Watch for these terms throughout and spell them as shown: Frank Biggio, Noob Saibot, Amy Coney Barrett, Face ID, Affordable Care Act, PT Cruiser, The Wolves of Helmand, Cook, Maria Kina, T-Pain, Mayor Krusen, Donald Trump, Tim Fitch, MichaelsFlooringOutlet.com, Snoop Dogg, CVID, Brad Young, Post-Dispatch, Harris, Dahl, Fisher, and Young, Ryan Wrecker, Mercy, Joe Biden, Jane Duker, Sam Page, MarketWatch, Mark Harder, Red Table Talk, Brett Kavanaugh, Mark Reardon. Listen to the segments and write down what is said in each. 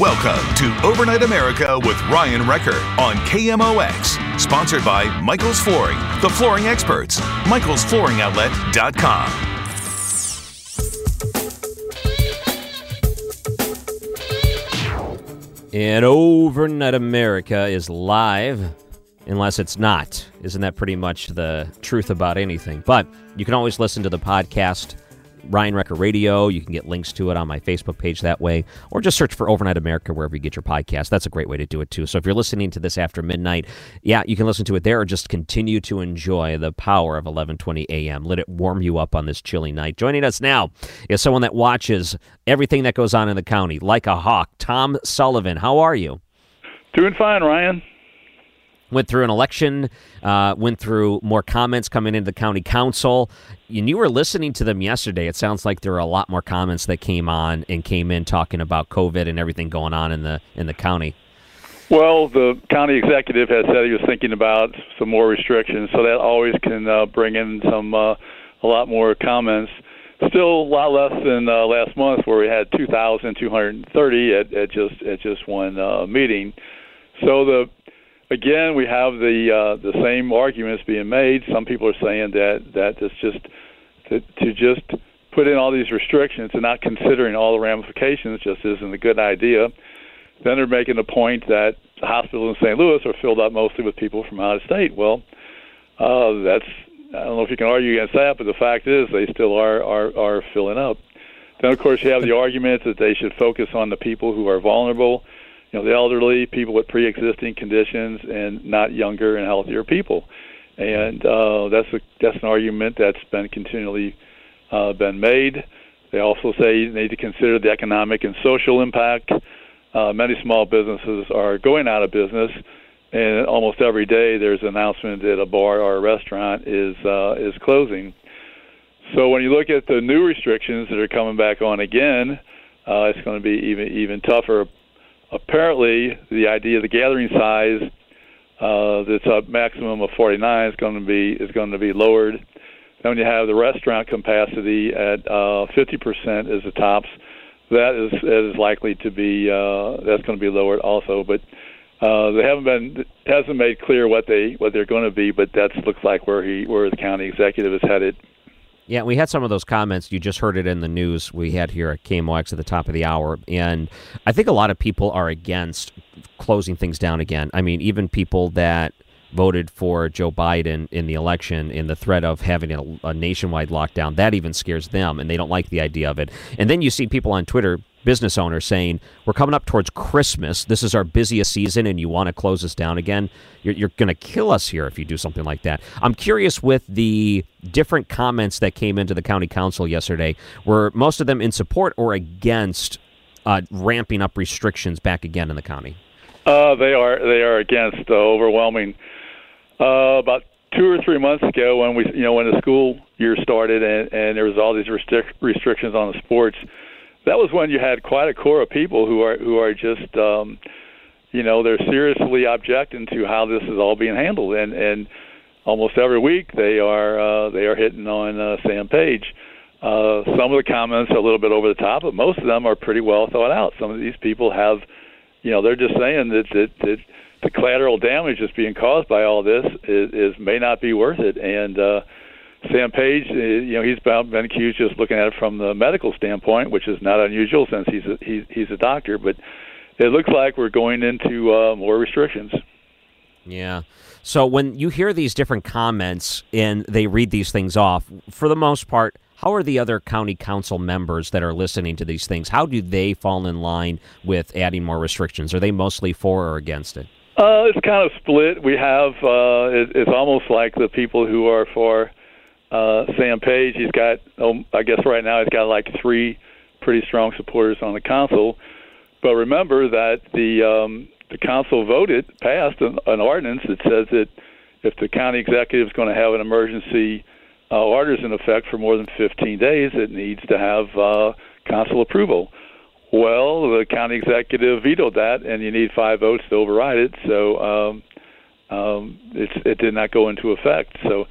Welcome to Overnight America with Ryan Wrecker on KMOX. Sponsored by Michael's Flooring, the flooring experts. MichaelsFlooringOutlet.com. And Overnight America is live, unless it's not. Isn't that pretty much the truth about anything? But you can always listen to the podcast, Ryan Wrecker Radio. You can get links to it on my Facebook page that way, or just search for Overnight America wherever you get your podcast. That's a great way to do it, too. So if you're listening to this after midnight, yeah, you can listen to it there or just continue to enjoy the power of 11:20 a.m. Let it warm you up on this chilly night. Joining us now is someone that watches everything that goes on in the county like a hawk, Tom Sullivan. How are you? Doing fine, Ryan. Went through an election, went through more comments coming into the county council, and you were listening to them yesterday. It sounds like there are a lot more comments that came on and came in talking about COVID and everything going on in the county. Well, the county executive has said he was thinking about some more restrictions, so that always can bring in some a lot more comments. Still a lot less than last month, where we had 2,230 at just one meeting. So Again, we have the same arguments being made. Some people are saying that it's just to just put in all these restrictions and not considering all the ramifications just isn't a good idea. Then they're making the point that the hospitals in St. Louis are filled up mostly with people from out of state. Well, I don't know if you can argue against that, but the fact is they still are filling up. Then, of course, you have the argument that they should focus on the people who are vulnerable. You know, the elderly, people with pre-existing conditions, and not younger and healthier people. And that's an argument that's been continually been made. They also say you need to consider the economic and social impact. Many small businesses are going out of business, and almost every day there's an announcement that a bar or a restaurant is closing. So when you look at the new restrictions that are coming back on again, it's going to be even tougher. Apparently, the idea of the gathering size that's a maximum of 49 is going to be lowered. Then when you have the restaurant capacity at 50% is the tops, that is likely to be that's going to be lowered also. But they hasn't made clear what they're going to be. But that looks like where the county executive is headed. Yeah, we had some of those comments. You just heard it in the news we had here at KMOX at the top of the hour. And I think a lot of people are against closing things down again. I mean, even people that voted for Joe Biden in the election and the threat of having a nationwide lockdown, that even scares them, and they don't like the idea of it. And then you see people on Twitter, business owners, saying, we're coming up towards Christmas. This is our busiest season, and you want to close us down again? You're going to kill us here if you do something like that. I'm curious with the different comments that came into the county council yesterday. Were most of them in support or against ramping up restrictions back again in the county? They are against, overwhelming. About 2 or 3 months ago, when the school year started and there was all these restrictions on the sports, that was when you had quite a core of people who are just, they're seriously objecting to how this is all being handled, and almost every week they are hitting on Sam Page. Some of the comments are a little bit over the top, but most of them are pretty well thought out. Some of these people have, they're just saying that the collateral damage that's being caused by all this may not be worth it, and Sam Page, he's been accused just looking at it from the medical standpoint, which is not unusual since he's a doctor. But it looks like we're going into more restrictions. Yeah. So when you hear these different comments and they read these things off, for the most part, how are the other county council members that are listening to these things? How do they fall in line with adding more restrictions? Are they mostly for or against it? It's kind of split. We have it's almost like the people who are for Sam Page. He's got, I guess right now he's got like three pretty strong supporters on the council. But remember that the council voted, passed an ordinance that says that if the county executive is going to have an emergency orders in effect for more than 15 days, it needs to have council approval. Well, the county executive vetoed that, and you need 5 votes to override it, so it did not go into effect. So,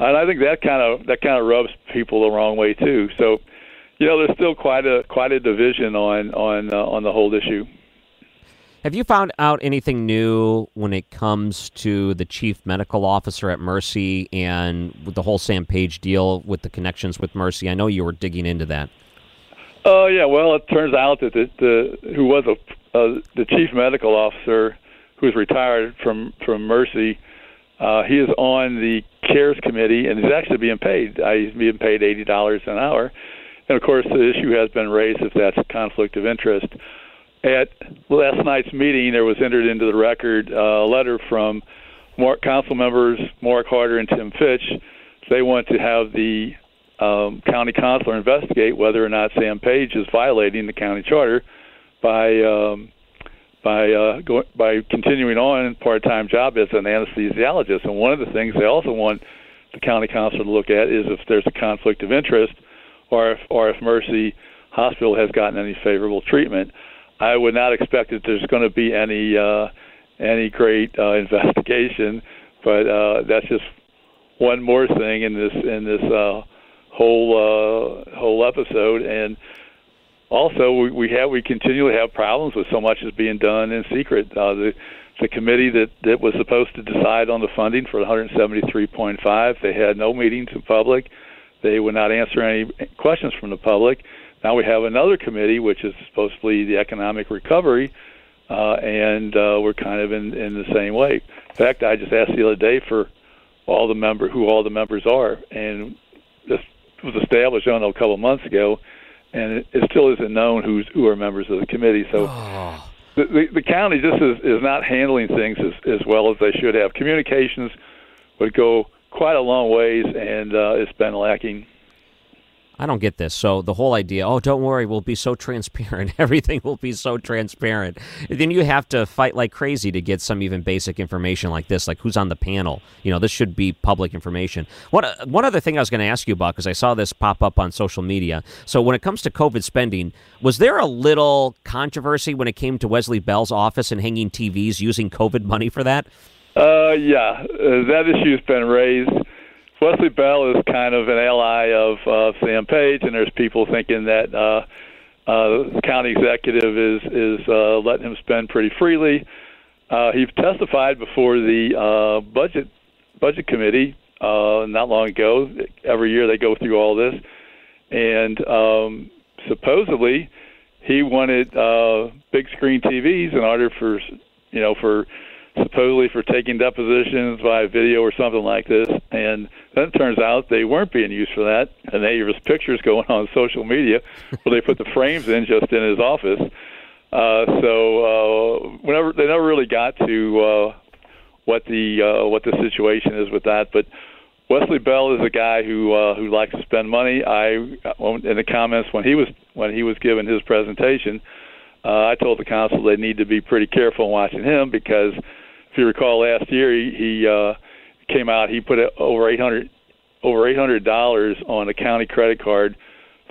and I think that kind of rubs people the wrong way too. So, there's still quite a division on the whole issue. Have you found out anything new when it comes to the chief medical officer at Mercy and with the whole Sam Page deal with the connections with Mercy? I know you were digging into that. Oh, yeah. Well, it turns out that the chief medical officer who's retired from Mercy, he is on the CARES committee, and he's actually being paid. He's being paid $80 an hour. And, of course, the issue has been raised if that's a conflict of interest. At last night's meeting, there was entered into the record a letter from council members Mark Harder and Tim Fitch. They want to have the county councilor investigate whether or not Sam Page is violating the county charter by continuing on a part-time job as an anesthesiologist. And one of the things they also want the county councilor to look at is if there's a conflict of interest or if Mercy Hospital has gotten any favorable treatment. I would not expect that there's going to be any great investigation, but that's just one more thing in this whole episode. And also, we continually have problems with so much is being done in secret. The committee that was supposed to decide on the funding for 173.5, they had no meetings in public. They would not answer any questions from the public. Now we have another committee, which is supposedly the economic recovery, and we're kind of in the same way. In fact, I just asked the other day for all the members are, and this was established a couple months ago, and it still isn't known who are members of the committee. So the county just is not handling things as well as they should have. Communications would go quite a long ways, and it's been lacking. I don't get this. So the whole idea, don't worry, we'll be so transparent. Everything will be so transparent. And then you have to fight like crazy to get some even basic information like this, like who's on the panel. This should be public information. One other thing I was going to ask you about, because I saw this pop up on social media. So when it comes to COVID spending, was there a little controversy when it came to Wesley Bell's office and hanging TVs using COVID money for that? Yeah, that issue's been raised. Wesley Bell is kind of an ally of Sam Page, and there's people thinking that the county executive is letting him spend pretty freely. He testified before the budget committee not long ago. Every year they go through all this, and supposedly he wanted big screen TVs in order for supposedly for taking depositions by video or something like this, and then it turns out they weren't being used for that, and there was pictures going on social media where they put the frames in just in his office. They never really got to what the situation is with that. But Wesley Bell is a guy who likes to spend money. In the comments when he was giving his presentation, I told the council they need to be pretty careful watching him because. If you recall, last year he came out. He put over $800 on a county credit card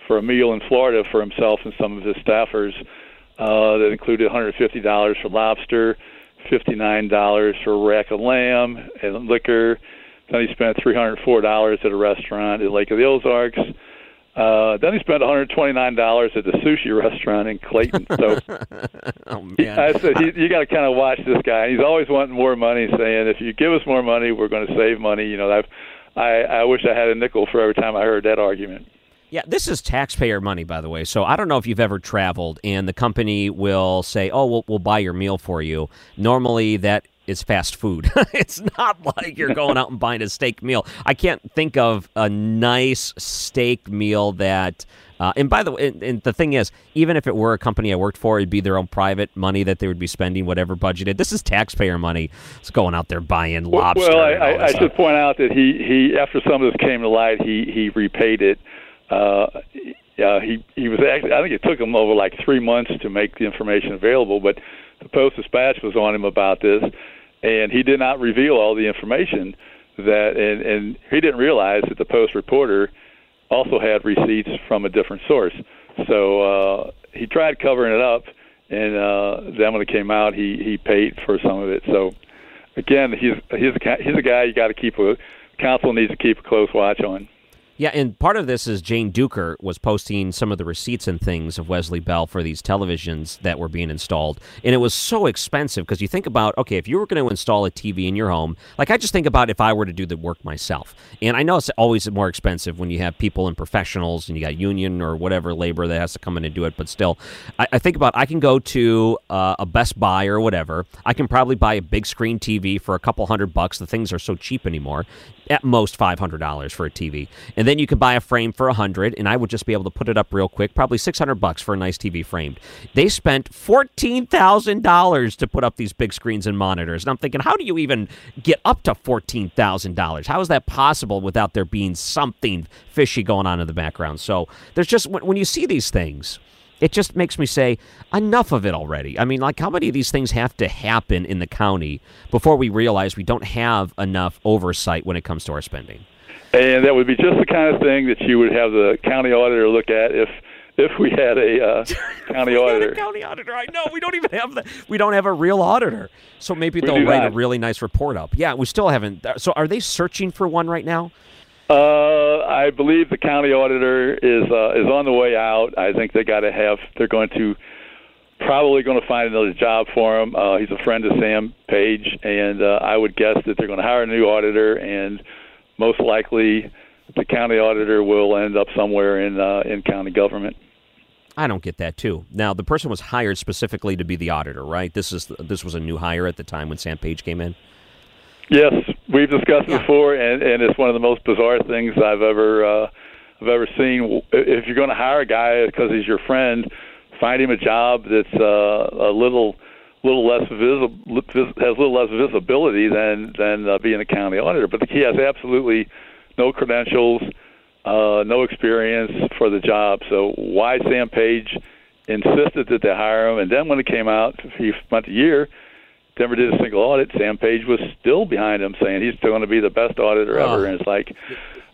for a meal in Florida for himself and some of his staffers. That included $150 for lobster, $59 for a rack of lamb and liquor. Then he spent $304 at a restaurant at Lake of the Ozarks. Then he spent $129 at the sushi restaurant in Clayton. So I said, you got to kind of watch this guy. He's always wanting more money, saying, if you give us more money, we're going to save money. I wish I had a nickel for every time I heard that argument. Yeah, this is taxpayer money, by the way. So I don't know if you've ever traveled, and the company will say, oh, we'll buy your meal for you. Normally, that is fast food. It's not like you're going out and buying a steak meal. I can't think of a nice steak meal that... and by the way, and the thing is, even if it were a company I worked for, it'd be their own private money that they would be spending, whatever budgeted. This is taxpayer money. It's going out there buying lobster. Well, I should point out that he after some of this came to light, he repaid it. He was actually, I think it took him over like 3 months to make the information available, but the Post-Dispatch was on him about this, and he did not reveal all the information that, and he didn't realize that the Post reporter also had receipts from a different source. So he tried covering it up, and then when it came out, he paid for some of it. So again, he's a guy you got to keep a council needs to keep a close watch on. Yeah, and part of this is Jane Duker was posting some of the receipts and things of Wesley Bell for these televisions that were being installed, and it was so expensive because you think about, okay, if you were going to install a TV in your home, like I just think about if I were to do the work myself, and I know it's always more expensive when you have people and professionals and you got union or whatever labor that has to come in and do it, but still, I think about I can go to a Best Buy or whatever. I can probably buy a big screen TV for a couple $100. The things are so cheap anymore, at most $500 for a TV. And then you can buy a frame for $100, and I would just be able to put it up real quick, probably $600 for a nice TV framed. They spent $14,000 to put up these big screens and monitors. And I'm thinking, how do you even get up to $14,000? How is that possible without there being something fishy going on in the background? So there's just, when you see these things, it just makes me say, enough of it already. I mean, like, how many of these things have to happen in the county before we realize we don't have enough oversight when it comes to our spending? And that would be just the kind of thing that you would have the county auditor look at if we had a county auditor. A county auditor, I know. We don't even have that. We don't have a real auditor. So maybe they'll write a really nice report up. Yeah, we still haven't. So are they searching for one right now? I believe the county auditor is on the way out. I think they're going to probably going to find another job for him. He's a friend of Sam Page, and I would guess that they're going to hire a new auditor, and most likely, the county auditor will end up somewhere in county government. I don't get that, too. Now, the person was hired specifically to be the auditor, right? This was a new hire at the time when Sam Page came in? Yes, we've discussed it before, and it's one of the most bizarre things I've ever seen. If you're going to hire a guy because he's your friend, find him a job that's a little less visible, has little less visibility than being a county auditor, but he has absolutely no credentials, no experience for the job. So why Sam Page insisted that they hire him, and then when it came out, he spent a year, never did a single audit. Sam Page was still behind him, saying he's still going to be the best auditor ever, and it's like,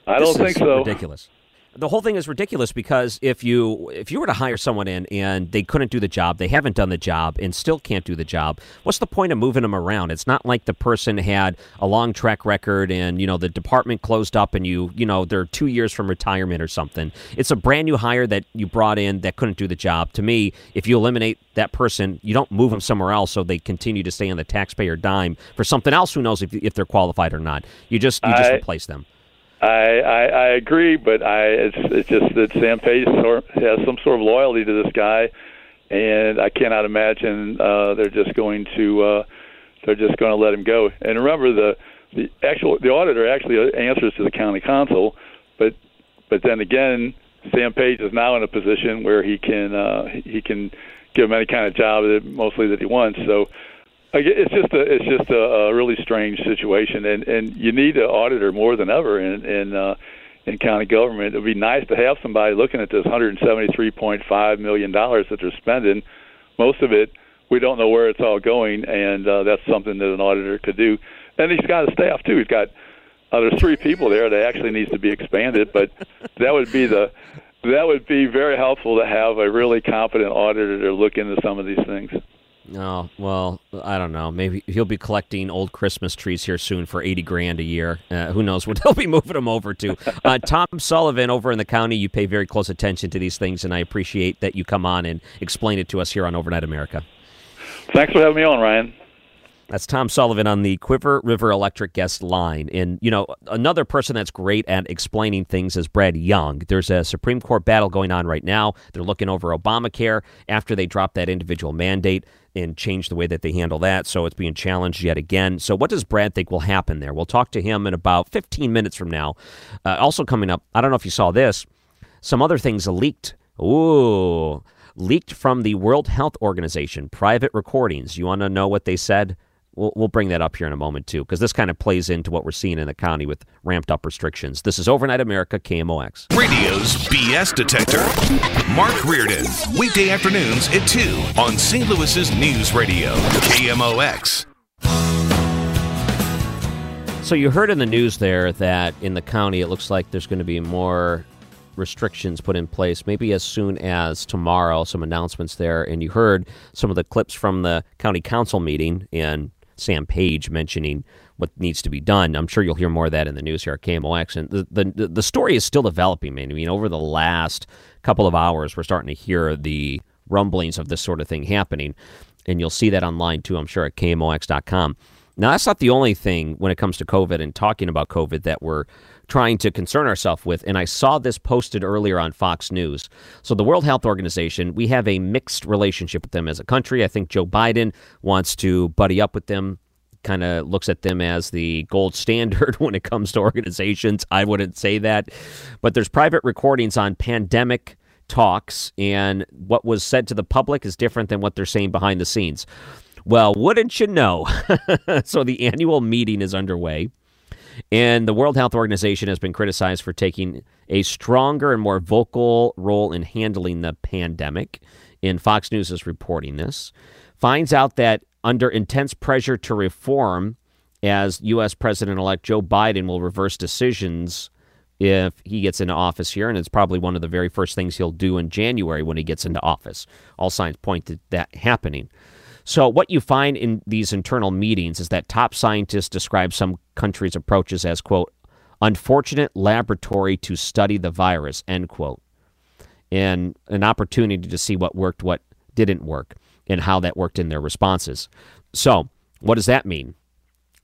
I don't think so. Ridiculous. The whole thing is ridiculous because if you were to hire someone in and they couldn't do the job, they haven't done the job and still can't do the job, what's the point of moving them around? It's not like the person had a long track record and, you know, the department closed up and you know, they're 2 years from retirement or something. It's a brand new hire that you brought in that couldn't do the job. To me, if you eliminate that person, you don't move them somewhere else so they continue to stay on the taxpayer dime for something else. Who knows if they're qualified or not? You just replace them. I agree, but it's just that Sam Page has some sort of loyalty to this guy, and I cannot imagine they're just going to let him go. And remember, the auditor actually answers to the county council, but then again, Sam Page is now in a position where he can give him any kind of job that he wants. So It's just a really strange situation, and you need an auditor more than ever in county government. It would be nice to have somebody looking at this $173.5 million that they're spending. Most of it, we don't know where it's all going, and that's something that an auditor could do. And he's got a staff, too. He's got there's three people there that actually needs to be expanded, but that would be very helpful to have a really competent auditor to look into some of these things. Oh, well, I don't know. Maybe he'll be collecting old Christmas trees here soon for $80,000 a year. Who knows what they'll be moving him over to. Tom Sullivan over in the county, you pay very close attention to these things, and I appreciate that you come on and explain it to us here on Overnight America. Thanks for having me on, Ryan. That's Tom Sullivan on the Quiver River Electric guest line. And, you know, another person that's great at explaining things is Brad Young. There's a Supreme Court battle going on right now. They're looking over Obamacare after they dropped that individual mandate and change the way that they handle that. So it's being challenged yet again. So what does Brad think will happen there? We'll talk to him in about 15 minutes from now. Also coming up, I don't know if you saw this, some other things leaked. Ooh, leaked from the World Health Organization, private recordings. You want to know what they said? We'll bring that up here in a moment, too, because this kind of plays into what we're seeing in the county with ramped up restrictions. This is Overnight America, KMOX. Radio's BS detector. Mark Reardon, weekday afternoons at 2 on St. Louis's News Radio, KMOX. So you heard in the news there that in the county, it looks like there's going to be more restrictions put in place, maybe as soon as tomorrow, some announcements there. And you heard some of the clips from the county council meeting and Sam Page mentioning what needs to be done. I'm sure you'll hear more of that in the news here at KMOX. And the story is still developing, man. I mean, over the last couple of hours, we're starting to hear the rumblings of this sort of thing happening. And you'll see that online, too, I'm sure, at KMOX.com. Now, that's not the only thing when it comes to COVID and talking about COVID that we're trying to concern ourselves with. And I saw this posted earlier on Fox News. So the World Health Organization, we have a mixed relationship with them as a country. I think Joe Biden wants to buddy up with them, kind of looks at them as the gold standard when it comes to organizations. I wouldn't say that. But there's private recordings on pandemic talks, and what was said to the public is different than what they're saying behind the scenes. Well, wouldn't you know? So the annual meeting is underway, and the World Health Organization has been criticized for taking a stronger and more vocal role in handling the pandemic. And Fox News is reporting this. Finds out that under intense pressure to reform, as U.S. President-elect Joe Biden will reverse decisions if he gets into office here, and it's probably one of the very first things he'll do in January when he gets into office. All signs point to that happening. So what you find in these internal meetings is that top scientists describe some countries' approaches as, quote, unfortunate laboratory to study the virus, end quote, and an opportunity to see what worked, what didn't work, and how that worked in their responses. So what does that mean?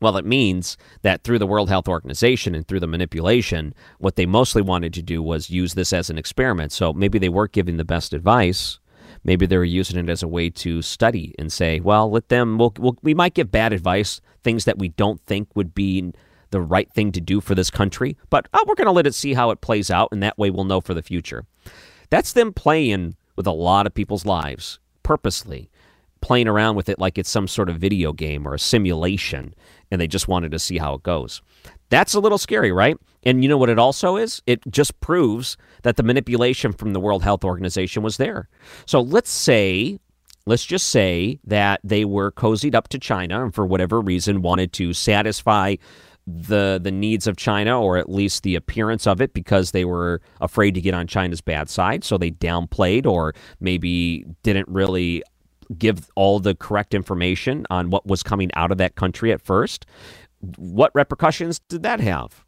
Well, it means that through the World Health Organization and through the manipulation, what they mostly wanted to do was use this as an experiment. So maybe they weren't giving the best advice. Maybe they were using it as a way to study and say, well, let them, we might give bad advice, things that we don't think would be the right thing to do for this country, but we're going to let it see how it plays out, and that way we'll know for the future. That's them playing with a lot of people's lives, purposely, playing around with it like it's some sort of video game or a simulation, and they just wanted to see how it goes. That's a little scary, right? And you know what it also is? It just proves that the manipulation from the World Health Organization was there. So let's just say that they were cozied up to China and for whatever reason wanted to satisfy the needs of China, or at least the appearance of it, because they were afraid to get on China's bad side. So they downplayed or maybe didn't really give all the correct information on what was coming out of that country at first. What repercussions did that have?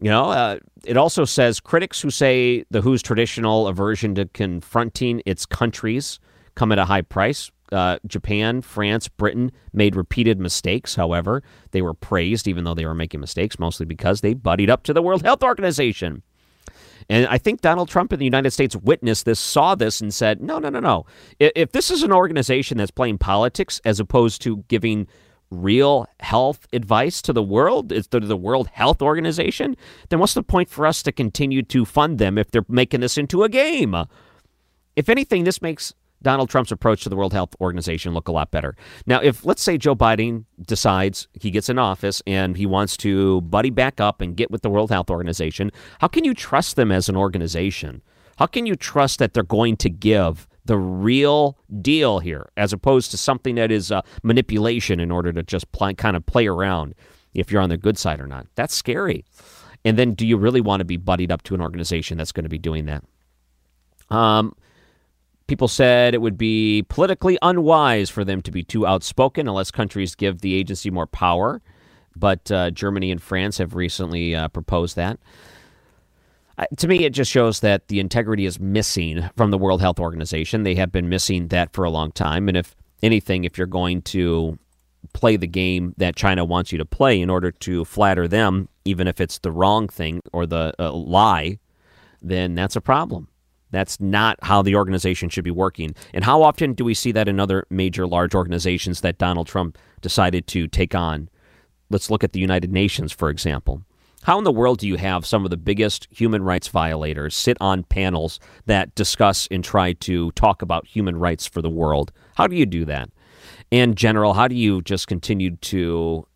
You know, it also says critics who say the WHO's traditional aversion to confronting its countries come at a high price. Japan, France, Britain made repeated mistakes. However, they were praised, even though they were making mistakes, mostly because they buddied up to the World Health Organization. And I think Donald Trump in the United States witnessed this, saw this, and said, no. If this is an organization that's playing politics as opposed to giving real health advice to the world, it's to the World Health Organization, then what's the point for us to continue to fund them if they're making this into a game? If anything, this makes Donald Trump's approach to the World Health Organization look a lot better. Now, if, let's say, Joe Biden decides he gets in office and he wants to buddy back up and get with the World Health Organization, how can you trust them as an organization? How can you trust that they're going to give the real deal here as opposed to something that is manipulation in order to just play around if you're on their good side or not? That's scary. And then do you really want to be buddied up to an organization that's going to be doing that? People said it would be politically unwise for them to be too outspoken unless countries give the agency more power. But Germany and France have recently proposed that. To me, it just shows that the integrity is missing from the World Health Organization. They have been missing that for a long time. And if anything, if you're going to play the game that China wants you to play in order to flatter them, even if it's the wrong thing or the lie, then that's a problem. That's not how the organization should be working. And how often do we see that in other major large organizations that Donald Trump decided to take on? Let's look at the United Nations, for example. How in the world do you have some of the biggest human rights violators sit on panels that discuss and try to talk about human rights for the world? How do you do that? And General, how do you just continue to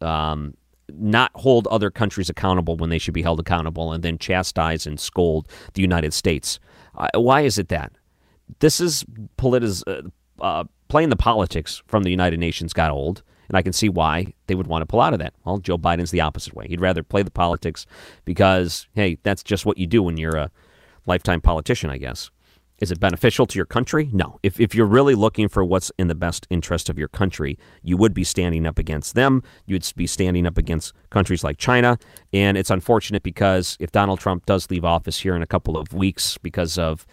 not hold other countries accountable when they should be held accountable and then chastise and scold the United States? Why is it that? This is playing the politics from the United Nations got old. And I can see why they would want to pull out of that. Well, Joe Biden's the opposite way. He'd rather play the politics because, hey, that's just what you do when you're a lifetime politician, I guess. Is it beneficial to your country? No. If you're really looking for what's in the best interest of your country, you would be standing up against them. You'd be standing up against countries like China. And it's unfortunate because if Donald Trump does leave office here in a couple of weeks because of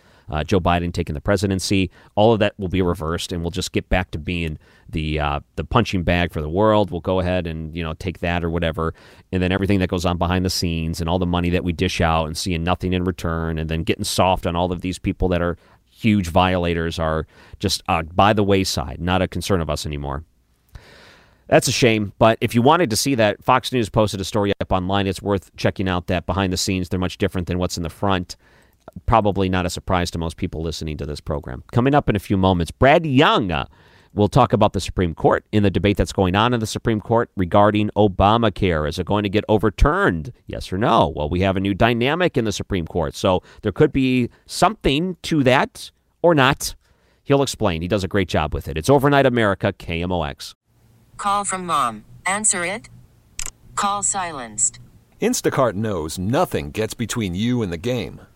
Joe Biden taking the presidency, all of that will be reversed, and we'll just get back to being the punching bag for the world. We'll go ahead and, you know, take that or whatever, and then everything that goes on behind the scenes and all the money that we dish out and seeing nothing in return, and then getting soft on all of these people that are huge violators are just by the wayside, not a concern of us anymore. That's a shame, but if you wanted to see that, Fox News posted a story up online. It's worth checking out that behind the scenes, they're much different than what's in the front. Probably not a surprise to most people listening to this program. Coming up in a few moments, Brad Young will talk about the Supreme Court in the debate that's going on in the Supreme Court regarding Obamacare. Is it going to get overturned? Yes or no? Well, we have a new dynamic in the Supreme Court, so there could be something to that or not. He'll explain. He does a great job with it. It's Overnight America, KMOX. Call from mom. Answer it. Call silenced. Instacart knows nothing gets between you and the game.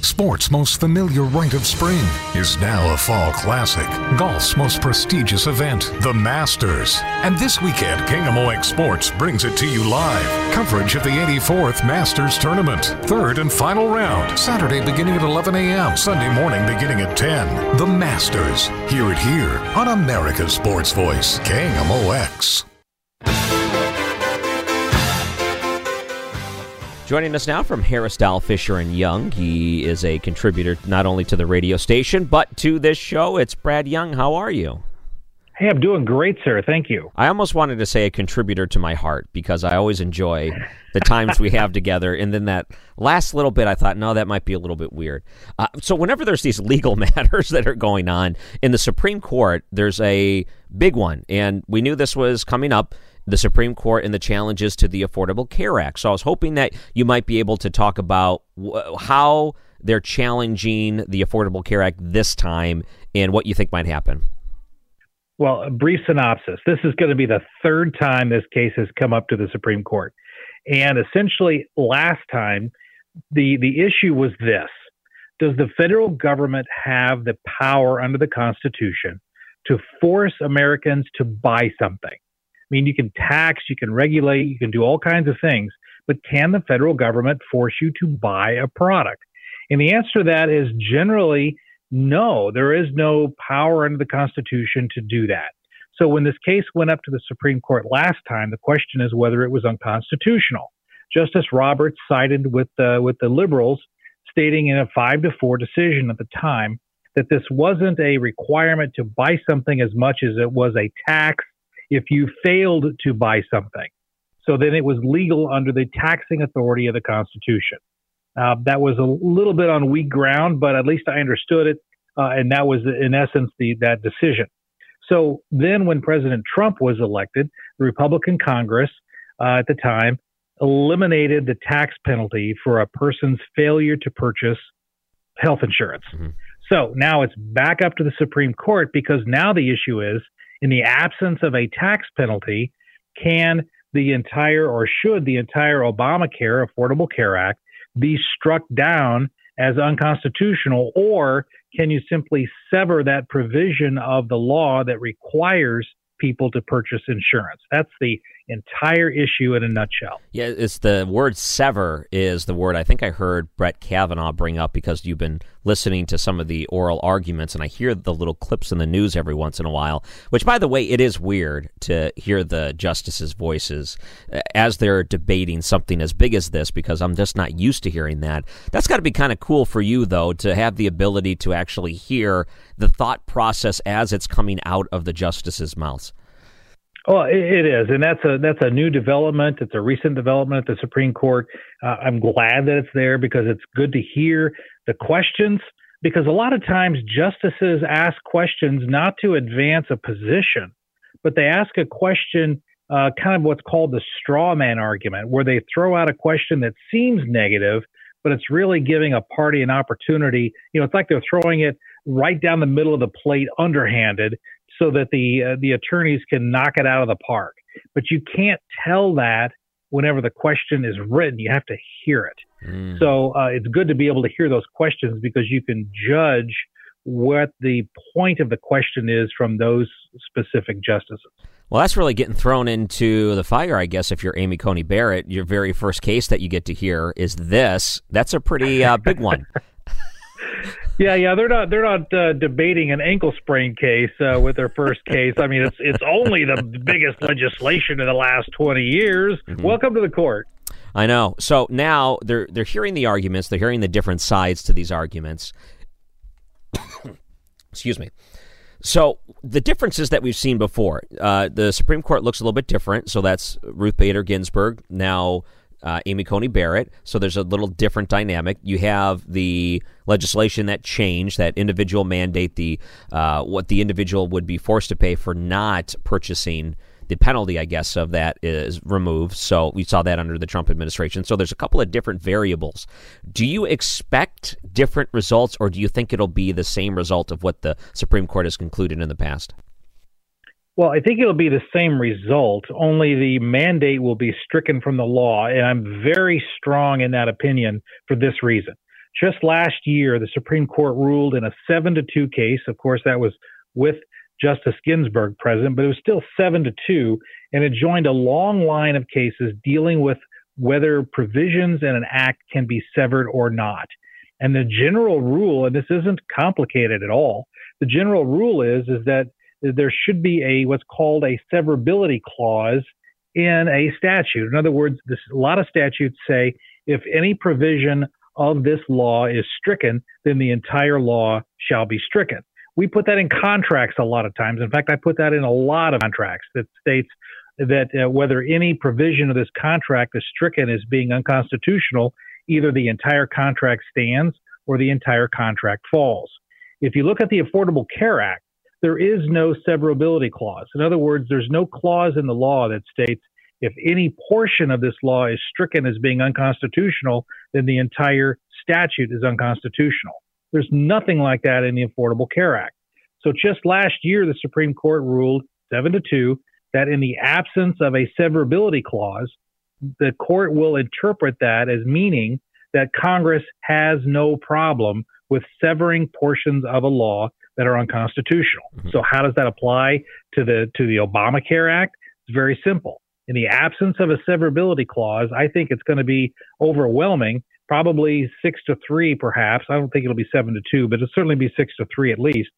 Sport's most familiar rite of spring is now a fall classic. Golf's most prestigious event, the Masters. And this weekend, KMOX Sports brings it to you live. Coverage of the 84th Masters Tournament. Third and final round, Saturday beginning at 11 a.m., Sunday morning beginning at 10. The Masters. Hear it here on America's Sports Voice, KMOX. Joining us now from Harris, Dahl, Fisher, and Young, he is a contributor not only to the radio station, but to this show. It's Brad Young. How are you? Hey, I'm doing great, sir. Thank you. I almost wanted to say a contributor to my heart because I always enjoy the times we have together. And then that last little bit, I thought, no, that might be a little bit weird. So whenever there's these legal matters that are going on in the Supreme Court, there's a big one. And we knew this was coming up, the Supreme Court and the challenges to the Affordable Care Act. So I was hoping that you might be able to talk about how they're challenging the Affordable Care Act this time and what you think might happen. Well, a brief synopsis. This is going to be the third time this case has come up to the Supreme Court. And essentially, last time, the issue was this. Does the federal government have the power under the Constitution to force Americans to buy something? I mean, you can tax, you can regulate, you can do all kinds of things, but can the federal government force you to buy a product? And the answer to that is generally no, there is no power under the Constitution to do that. So when this case went up to the Supreme Court last time, the question is whether it was unconstitutional. Justice Roberts sided with the liberals, stating in a 5-4 decision at the time that this wasn't a requirement to buy something as much as it was a tax if you failed to buy something. So then it was legal under the taxing authority of the Constitution. That was a little bit on weak ground, but at least I understood it, and that was, in essence, that decision. So then when President Trump was elected, the Republican Congress at the time eliminated the tax penalty for a person's failure to purchase health insurance. Mm-hmm. So now it's back up to the Supreme Court because now the issue is, in the absence of a tax penalty, can the entire or should the entire Obamacare Affordable Care Act be struck down as unconstitutional, or can you simply sever that provision of the law that requires people to purchase insurance? That's the entire issue in a nutshell. Yeah, it's the word sever is the word I think I heard Brett Kavanaugh bring up because you've been listening to some of the oral arguments, and I hear the little clips in the news every once in a while, which, by the way, it is weird to hear the justices' voices as they're debating something as big as this because I'm just not used to hearing that. That's got to be kind of cool for you, though, to have the ability to actually hear the thought process as it's coming out of the justices' mouths. Well, it is, and that's a new development. It's a recent development at the Supreme Court. I'm glad that it's there because it's good to hear the questions, because a lot of times justices ask questions not to advance a position, but they ask a question kind of what's called the straw man argument, where they throw out a question that seems negative, but it's really giving a party an opportunity. You know, it's like they're throwing it right down the middle of the plate underhanded, so that the attorneys can knock it out of the park. But you can't tell that whenever the question is written. You have to hear it. Mm. So it's good to be able to hear those questions because you can judge what the point of the question is from those specific justices. Well, that's really getting thrown into the fire, I guess, if you're Amy Coney Barrett. Your very first case that you get to hear is this. That's a pretty big one. Yeah, they're not debating an ankle sprain case with their first case. I mean, it's only the biggest legislation in the last 20 years. Mm-hmm. Welcome to the court. I know. So now they're hearing the arguments. They're hearing the different sides to these arguments. Excuse me. So the differences that we've seen before, the Supreme Court looks a little bit different. So that's Ruth Bader Ginsburg, now Amy Coney Barrett. So there's a little different dynamic. You have the legislation that changed, that individual mandate, the what the individual would be forced to pay for not purchasing. The penalty, I guess, of that is removed. So we saw that under the Trump administration. So there's a couple of different variables. Do you expect different results, or do you think it'll be the same result of what the Supreme Court has concluded in the past? Well, I think it'll be the same result, only the mandate will be stricken from the law, and I'm very strong in that opinion for this reason. Just last year, the Supreme Court ruled in a 7-2 case. Of course, that was with Justice Ginsburg present, but it was still 7-2, and it joined a long line of cases dealing with whether provisions in an act can be severed or not. And the general rule, and this isn't complicated at all, the general rule is that there should be a what's called a severability clause in a statute. In other words, a lot of statutes say if any provision of this law is stricken, then the entire law shall be stricken. We put that in contracts a lot of times. In fact, I put that in a lot of contracts that states that whether any provision of this contract is stricken as being unconstitutional, either the entire contract stands or the entire contract falls. If you look at the Affordable Care Act, there is no severability clause. In other words, there's no clause in the law that states if any portion of this law is stricken as being unconstitutional, then the entire statute is unconstitutional. There's nothing like that in the Affordable Care Act. So just last year, the Supreme Court ruled 7-2 that in the absence of a severability clause, the court will interpret that as meaning that Congress has no problem with severing portions of a law that are unconstitutional. Mm-hmm. So how does that apply to the Obamacare Act? It's very simple. In the absence of a severability clause, I think it's going to be overwhelming, probably 6-3, perhaps. I don't think it'll be 7-2, but it'll certainly be 6-3 at least,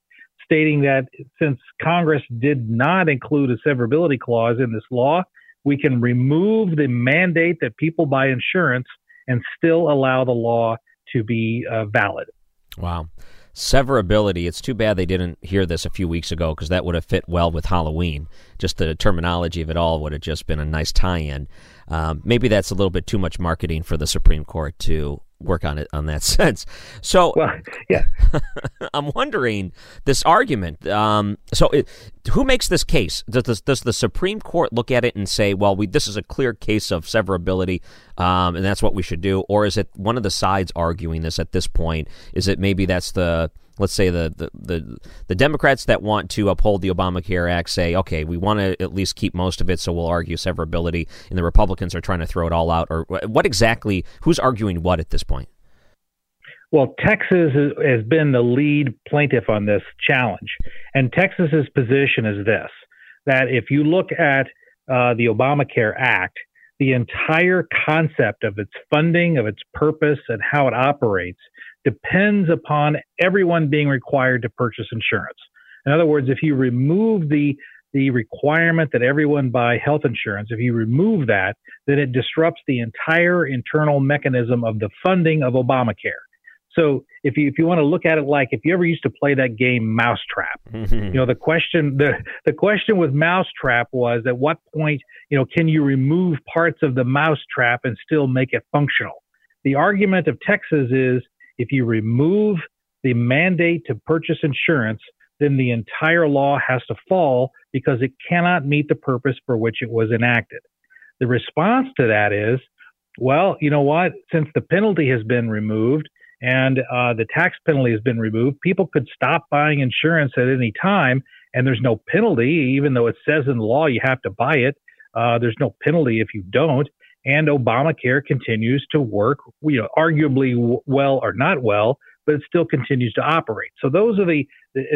stating that since Congress did not include a severability clause in this law, we can remove the mandate that people buy insurance and still allow the law to be valid. Wow. Severability. It's too bad they didn't hear this a few weeks ago, because that would have fit well with Halloween. Just the terminology of it all would have just been a nice tie-in. Maybe that's a little bit too much marketing for the Supreme Court to work on it on that sense. So, well, yeah, I'm wondering this argument. Who makes this case? Does the Supreme Court look at it and say, well, this is a clear case of severability, and that's what we should do? Or is it one of the sides arguing this at this point? Is it maybe that's the, let's say the Democrats that want to uphold the Obamacare Act say, okay, we want to at least keep most of it, so we'll argue severability, and the Republicans are trying to throw it all out? Or what exactly, who's arguing what at this point? Well, Texas has been the lead plaintiff on this challenge, and Texas's position is this, that if you look at the Obamacare Act, the entire concept of its funding, of its purpose, and how it operates depends upon everyone being required to purchase insurance. In other words, if you remove the requirement that everyone buy health insurance, if you remove that, then it disrupts the entire internal mechanism of the funding of Obamacare. So if you want to look at it like if you ever used to play that game Mousetrap, you know, the question with Mousetrap was at what point, you know, can you remove parts of the mousetrap and still make it functional? The argument of Texas is if you remove the mandate to purchase insurance, then the entire law has to fall because it cannot meet the purpose for which it was enacted. The response to that is, well, you know what? Since the penalty has been removed, and the tax penalty has been removed, people could stop buying insurance at any time, and there's no penalty, even though it says in law you have to buy it. There's no penalty if you don't. And Obamacare continues to work, you know, arguably well or not well, but it still continues to operate. So those are, in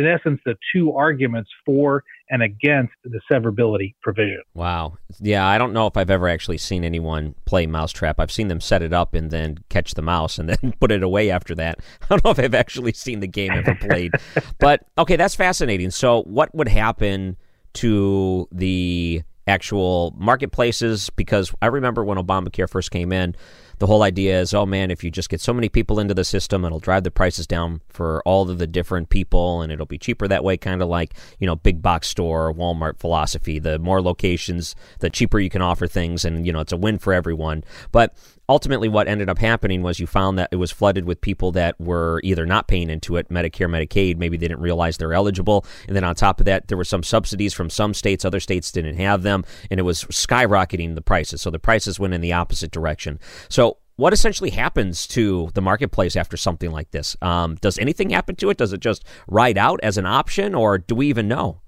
essence, the two arguments for and against the severability provision. Wow. Yeah, I don't know if I've ever actually seen anyone play Mousetrap. I've seen them set it up and then catch the mouse and then put it away after that. I don't know if I've actually seen the game ever played. But, okay, that's fascinating. So what would happen to the actual marketplaces? Because I remember when Obamacare first came in, the whole idea is, oh man, if you just get so many people into the system, it'll drive the prices down for all of the different people, and it'll be cheaper that way, kind of like, you know, big box store, Walmart philosophy. The more locations, the cheaper you can offer things, and, you know, it's a win for everyone. But ultimately what ended up happening was you found that it was flooded with people that were either not paying into it, Medicare, Medicaid, maybe they didn't realize they're eligible. And then on top of that, there were some subsidies from some states, other states didn't have them, and it was skyrocketing the prices. So the prices went in the opposite direction. So what essentially happens to the marketplace after something like this? Does anything happen to it? Does it just ride out as an option, or do we even know?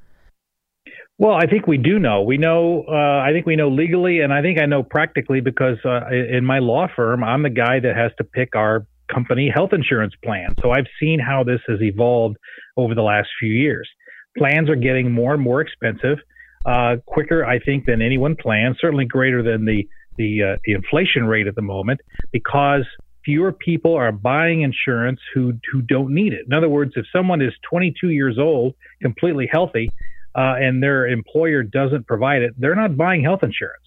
Well, I think we do know. We know. I think we know legally, and I think I know practically because in my law firm, I'm the guy that has to pick our company health insurance plan. So I've seen how this has evolved over the last few years. Plans are getting more and more expensive, quicker, I think, than any one plan. Certainly greater than the inflation rate at the moment, because fewer people are buying insurance who don't need it. In other words, if someone is 22 years old, completely healthy, and their employer doesn't provide it, they're not buying health insurance.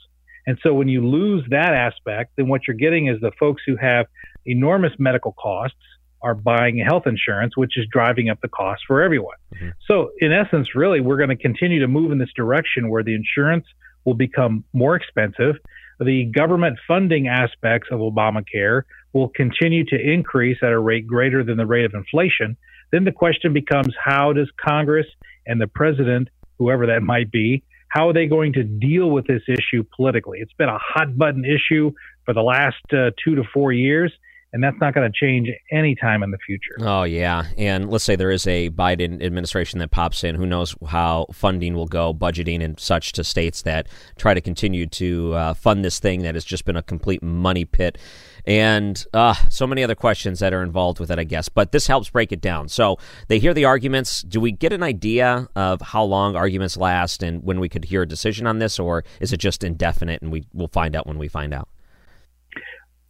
And so when you lose that aspect, then what you're getting is the folks who have enormous medical costs are buying health insurance, which is driving up the cost for everyone. Mm-hmm. So in essence, really, we're going to continue to move in this direction where the insurance will become more expensive. The government funding aspects of Obamacare will continue to increase at a rate greater than the rate of inflation. Then the question becomes, how does Congress and the president, whoever that might be, how are they going to deal with this issue politically? It's been a hot button issue for the last 2 to 4 years. And that's not going to change any time in the future. Oh, yeah. And let's say there is a Biden administration that pops in. Who knows how funding will go, budgeting and such, to states that try to continue to fund this thing that has just been a complete money pit. And so many other questions that are involved with it, I guess. But this helps break it down. So they hear the arguments. Do we get an idea of how long arguments last and when we could hear a decision on this? Or is it just indefinite and we'll find out when we find out?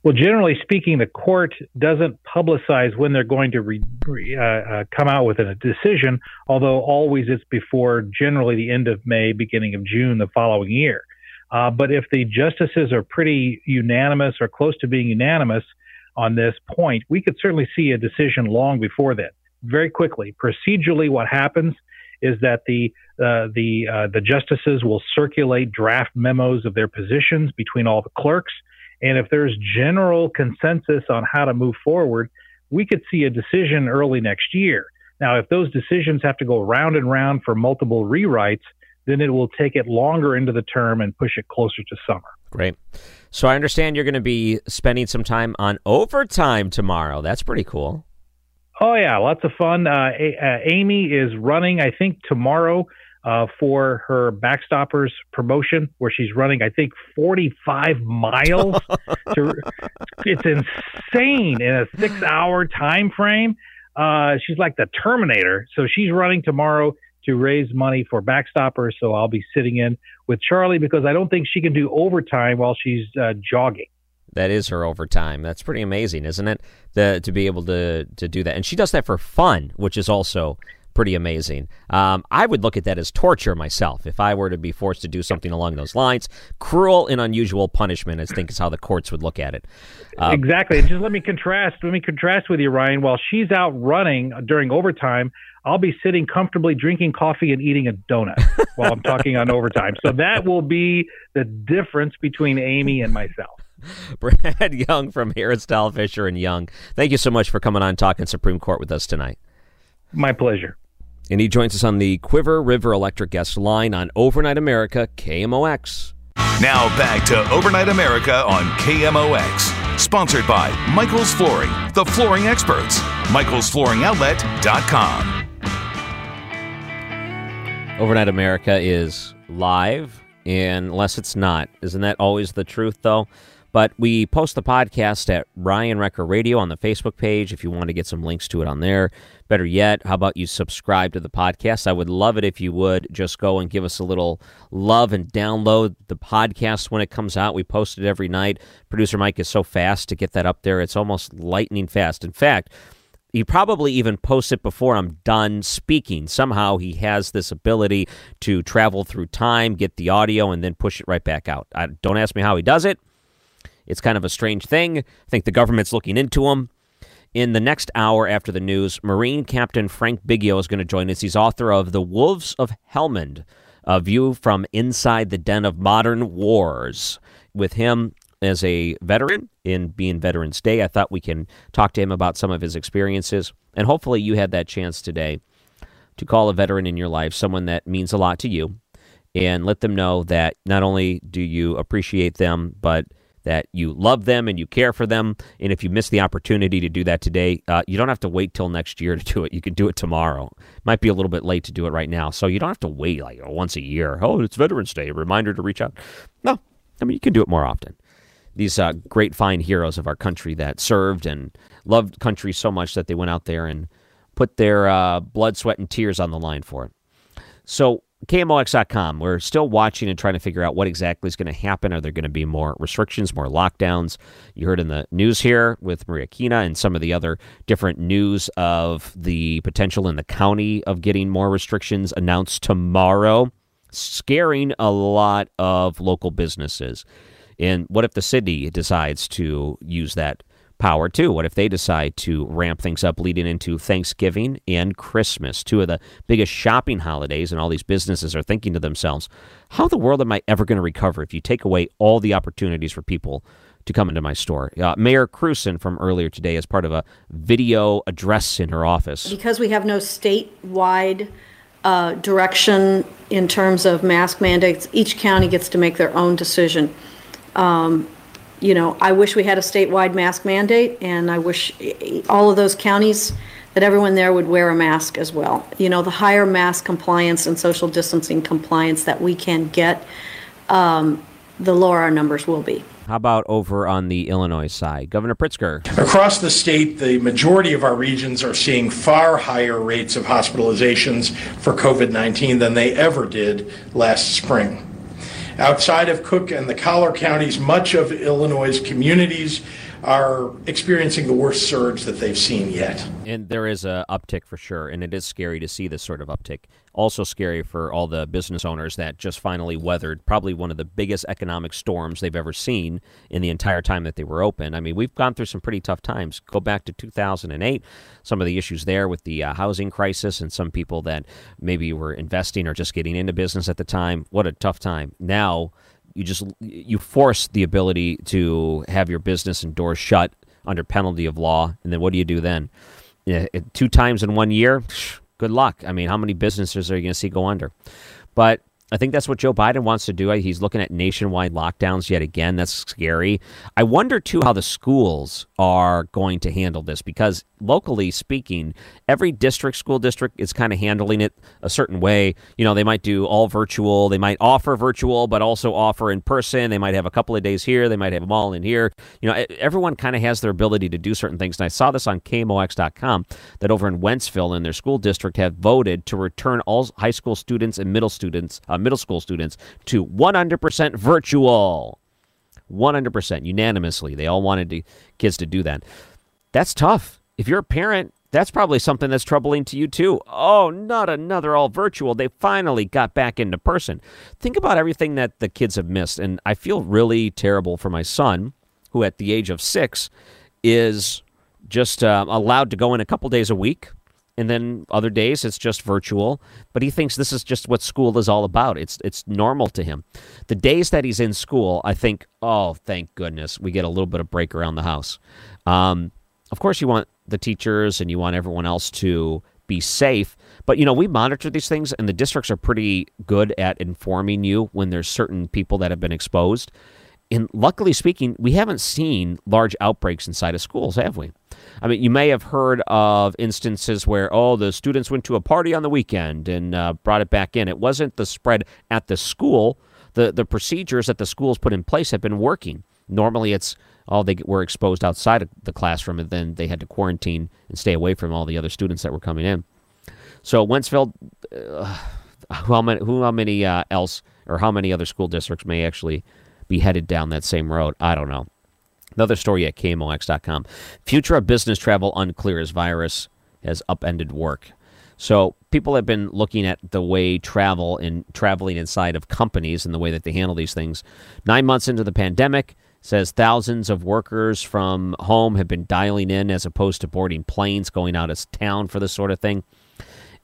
Well, generally speaking, the court doesn't publicize when they're going to come out with a decision, although always it's before generally the end of May, beginning of June the following year. But if the justices are pretty unanimous or close to being unanimous on this point, we could certainly see a decision long before that, very quickly. Procedurally, what happens is that the justices will circulate draft memos of their positions between all the clerks. And if there's general consensus on how to move forward, we could see a decision early next year. Now, if those decisions have to go round and round for multiple rewrites, then it will take it longer into the term and push it closer to summer. Great. So I understand you're going to be spending some time on overtime tomorrow. That's pretty cool. Oh, yeah. Lots of fun. Amy is running, I think, tomorrow for her Backstoppers promotion, where she's running, I think, 45 miles. It's insane in a 6-hour time frame. She's like the Terminator. So she's running tomorrow to raise money for Backstoppers. So I'll be sitting in with Charlie because I don't think she can do overtime while she's jogging. That is her overtime. That's pretty amazing, isn't it? To be able to do that. And she does that for fun, which is also pretty amazing. I would look at that as torture myself if I were to be forced to do something along those lines. Cruel and unusual punishment, I think, is how the courts would look at it. Exactly. And just let me contrast with you, Ryan. While she's out running during overtime, I'll be sitting comfortably drinking coffee and eating a donut while I'm talking on overtime. So that will be the difference between Amy and myself. Brad Young from Harris, Dahl, Fisher, and Young, thank you so much for coming on Talking Supreme Court with us tonight. My pleasure. And he joins us on the Quiver River Electric guest line on Overnight America, KMOX. Now back to Overnight America on KMOX. Sponsored by Michael's Flooring, the flooring experts. MichaelsFlooringOutlet.com. Overnight America is live, unless it's not. Isn't that always the truth, though? But we post the podcast at Ryan Wrecker Radio on the Facebook page if you want to get some links to it on there. Better yet, how about you subscribe to the podcast? I would love it if you would just go and give us a little love and download the podcast when it comes out. We post it every night. Producer Mike is so fast to get that up there. It's almost lightning fast. In fact, he probably even posts it before I'm done speaking. Somehow he has this ability to travel through time, get the audio, and then push it right back out. Don't ask me how he does it. It's kind of a strange thing. I think the government's looking into them. In the next hour after the news, Marine Captain Frank Biggio is going to join us. He's author of The Wolves of Helmand, a view from inside the den of modern wars. With him as a veteran in being Veterans Day, I thought we can talk to him about some of his experiences. And hopefully you had that chance today to call a veteran in your life, someone that means a lot to you, and let them know that not only do you appreciate them, but that you love them and you care for them. And if you miss the opportunity to do that today, you don't have to wait till next year to do it. You can do it tomorrow. Might be a little bit late to do it right now. So you don't have to wait like once a year. Oh, it's Veterans Day, a reminder to reach out. No, I mean, you can do it more often. These great, fine heroes of our country that served and loved country so much that they went out there and put their blood, sweat, and tears on the line for it. So KMOX.com, we're still watching and trying to figure out what exactly is going to happen. Are there going to be more restrictions, more lockdowns? You heard in the news here with Maria Kina and some of the other different news of the potential in the county of getting more restrictions announced tomorrow. scaring a lot of local businesses. And what if the city decides to use that power, too? What if they decide to ramp things up leading into Thanksgiving and Christmas, two of the biggest shopping holidays, and all these businesses are thinking to themselves, how in the world am I ever going to recover if you take away all the opportunities for people to come into my store? Mayor Krusen from earlier today is part of a video address in her office. Because we have no statewide direction in terms of mask mandates, each county gets to make their own decision. You know, I wish we had a statewide mask mandate, and I wish all of those counties that everyone there would wear a mask as well. You know, the higher mask compliance and social distancing compliance that we can get, the lower our numbers will be. How about over on the Illinois side? Governor Pritzker. Across the state, the majority of our regions are seeing far higher rates of hospitalizations for COVID-19 than they ever did last spring. Outside of Cook and the collar counties, much of Illinois' communities are experiencing the worst surge that they've seen yet. And there is an uptick for sure, and it is scary to see this sort of uptick. Also scary for all the business owners that just finally weathered probably one of the biggest economic storms they've ever seen in the entire time that they were open. I mean, we've gone through some pretty tough times. Go back to 2008, some of the issues there with the housing crisis and some people that maybe were investing or just getting into business at the time. What a tough time. Now, you force the ability to have your business and doors shut under penalty of law. And then what do you do then? 2 times in 1 year? Good luck. I mean, how many businesses are you going to see go under? But I think that's what Joe Biden wants to do. He's looking at nationwide lockdowns yet again. That's scary. I wonder, too, how the schools are going to handle this, because locally speaking, every school district is kind of handling it a certain way. You know, they might do all virtual. They might offer virtual, but also offer in person. They might have a couple of days here. They might have them all in here. You know, everyone kind of has their ability to do certain things. And I saw this on KMOX.com that over in Wentzville in their school district have voted to return all high school students and middle school students to 100% virtual, 100% unanimously. They all wanted kids to do that. That's tough. If you're a parent, that's probably something that's troubling to you too. Oh, not another all virtual. They finally got back into person. Think about everything that the kids have missed. And I feel really terrible for my son, who at the age of 6 is just allowed to go in a couple days a week. And then other days, it's just virtual. But he thinks this is just what school is all about. It's normal to him. The days that he's in school, I think, oh, thank goodness, we get a little bit of break around the house. Of course, you want the teachers and you want everyone else to be safe. But, you know, we monitor these things, and the districts are pretty good at informing you when there's certain people that have been exposed. And luckily speaking, we haven't seen large outbreaks inside of schools, have we? I mean, you may have heard of instances where, the students went to a party on the weekend and brought it back in. It wasn't the spread at the school. The procedures that the schools put in place have been working. Normally it's, they were exposed outside of the classroom, and then they had to quarantine and stay away from all the other students that were coming in. So Wentzville, how many other school districts may actually be headed down that same road? I don't know. Another story at KMOX.com. Future of business travel unclear as virus has upended work. So people have been looking at the way travel and traveling inside of companies and the way that they handle these things. 9 months into the pandemic, says thousands of workers from home have been dialing in as opposed to boarding planes, going out of town for this sort of thing.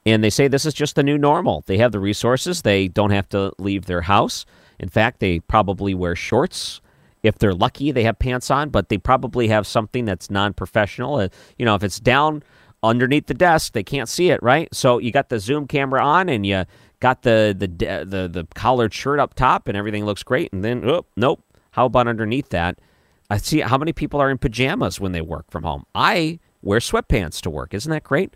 And they say this is just the new normal. They have the resources. They don't have to leave their house. In fact, they probably wear shorts. If they're lucky, they have pants on, but they probably have something that's non-professional. You know, if it's down underneath the desk, they can't see it, right? So you got the Zoom camera on, and you got the collared shirt up top, and everything looks great. And then, nope. How about underneath that? I see how many people are in pajamas when they work from home. I wear sweatpants to work. Isn't that great?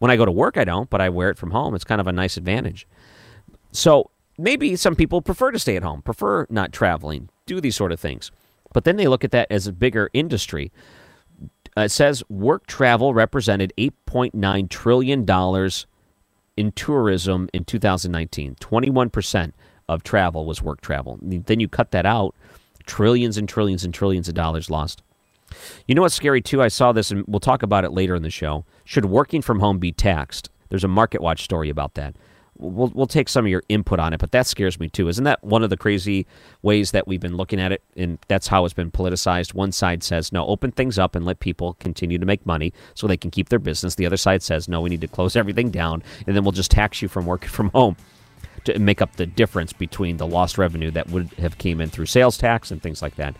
When I go to work, I don't, but I wear it from home. It's kind of a nice advantage. So maybe some people prefer to stay at home, prefer not traveling, do these sort of things. But then they look at that as a bigger industry. It says work travel represented $8.9 trillion in tourism in 2019. 21% of travel was work travel. Then you cut that out, trillions and trillions and trillions of dollars lost. You know what's scary, too? I saw this, and we'll talk about it later in the show. Should working from home be taxed? There's a MarketWatch story about that. we'll take some of your input on it, but that scares me too. Isn't that one of the crazy ways that we've been looking at it, and that's how it's been politicized? One side says, no, open things up and let people continue to make money so they can keep their business. The other side says, no, we need to close everything down, and then we'll just tax you from working from home to make up the difference between the lost revenue that would have came in through sales tax and things like that.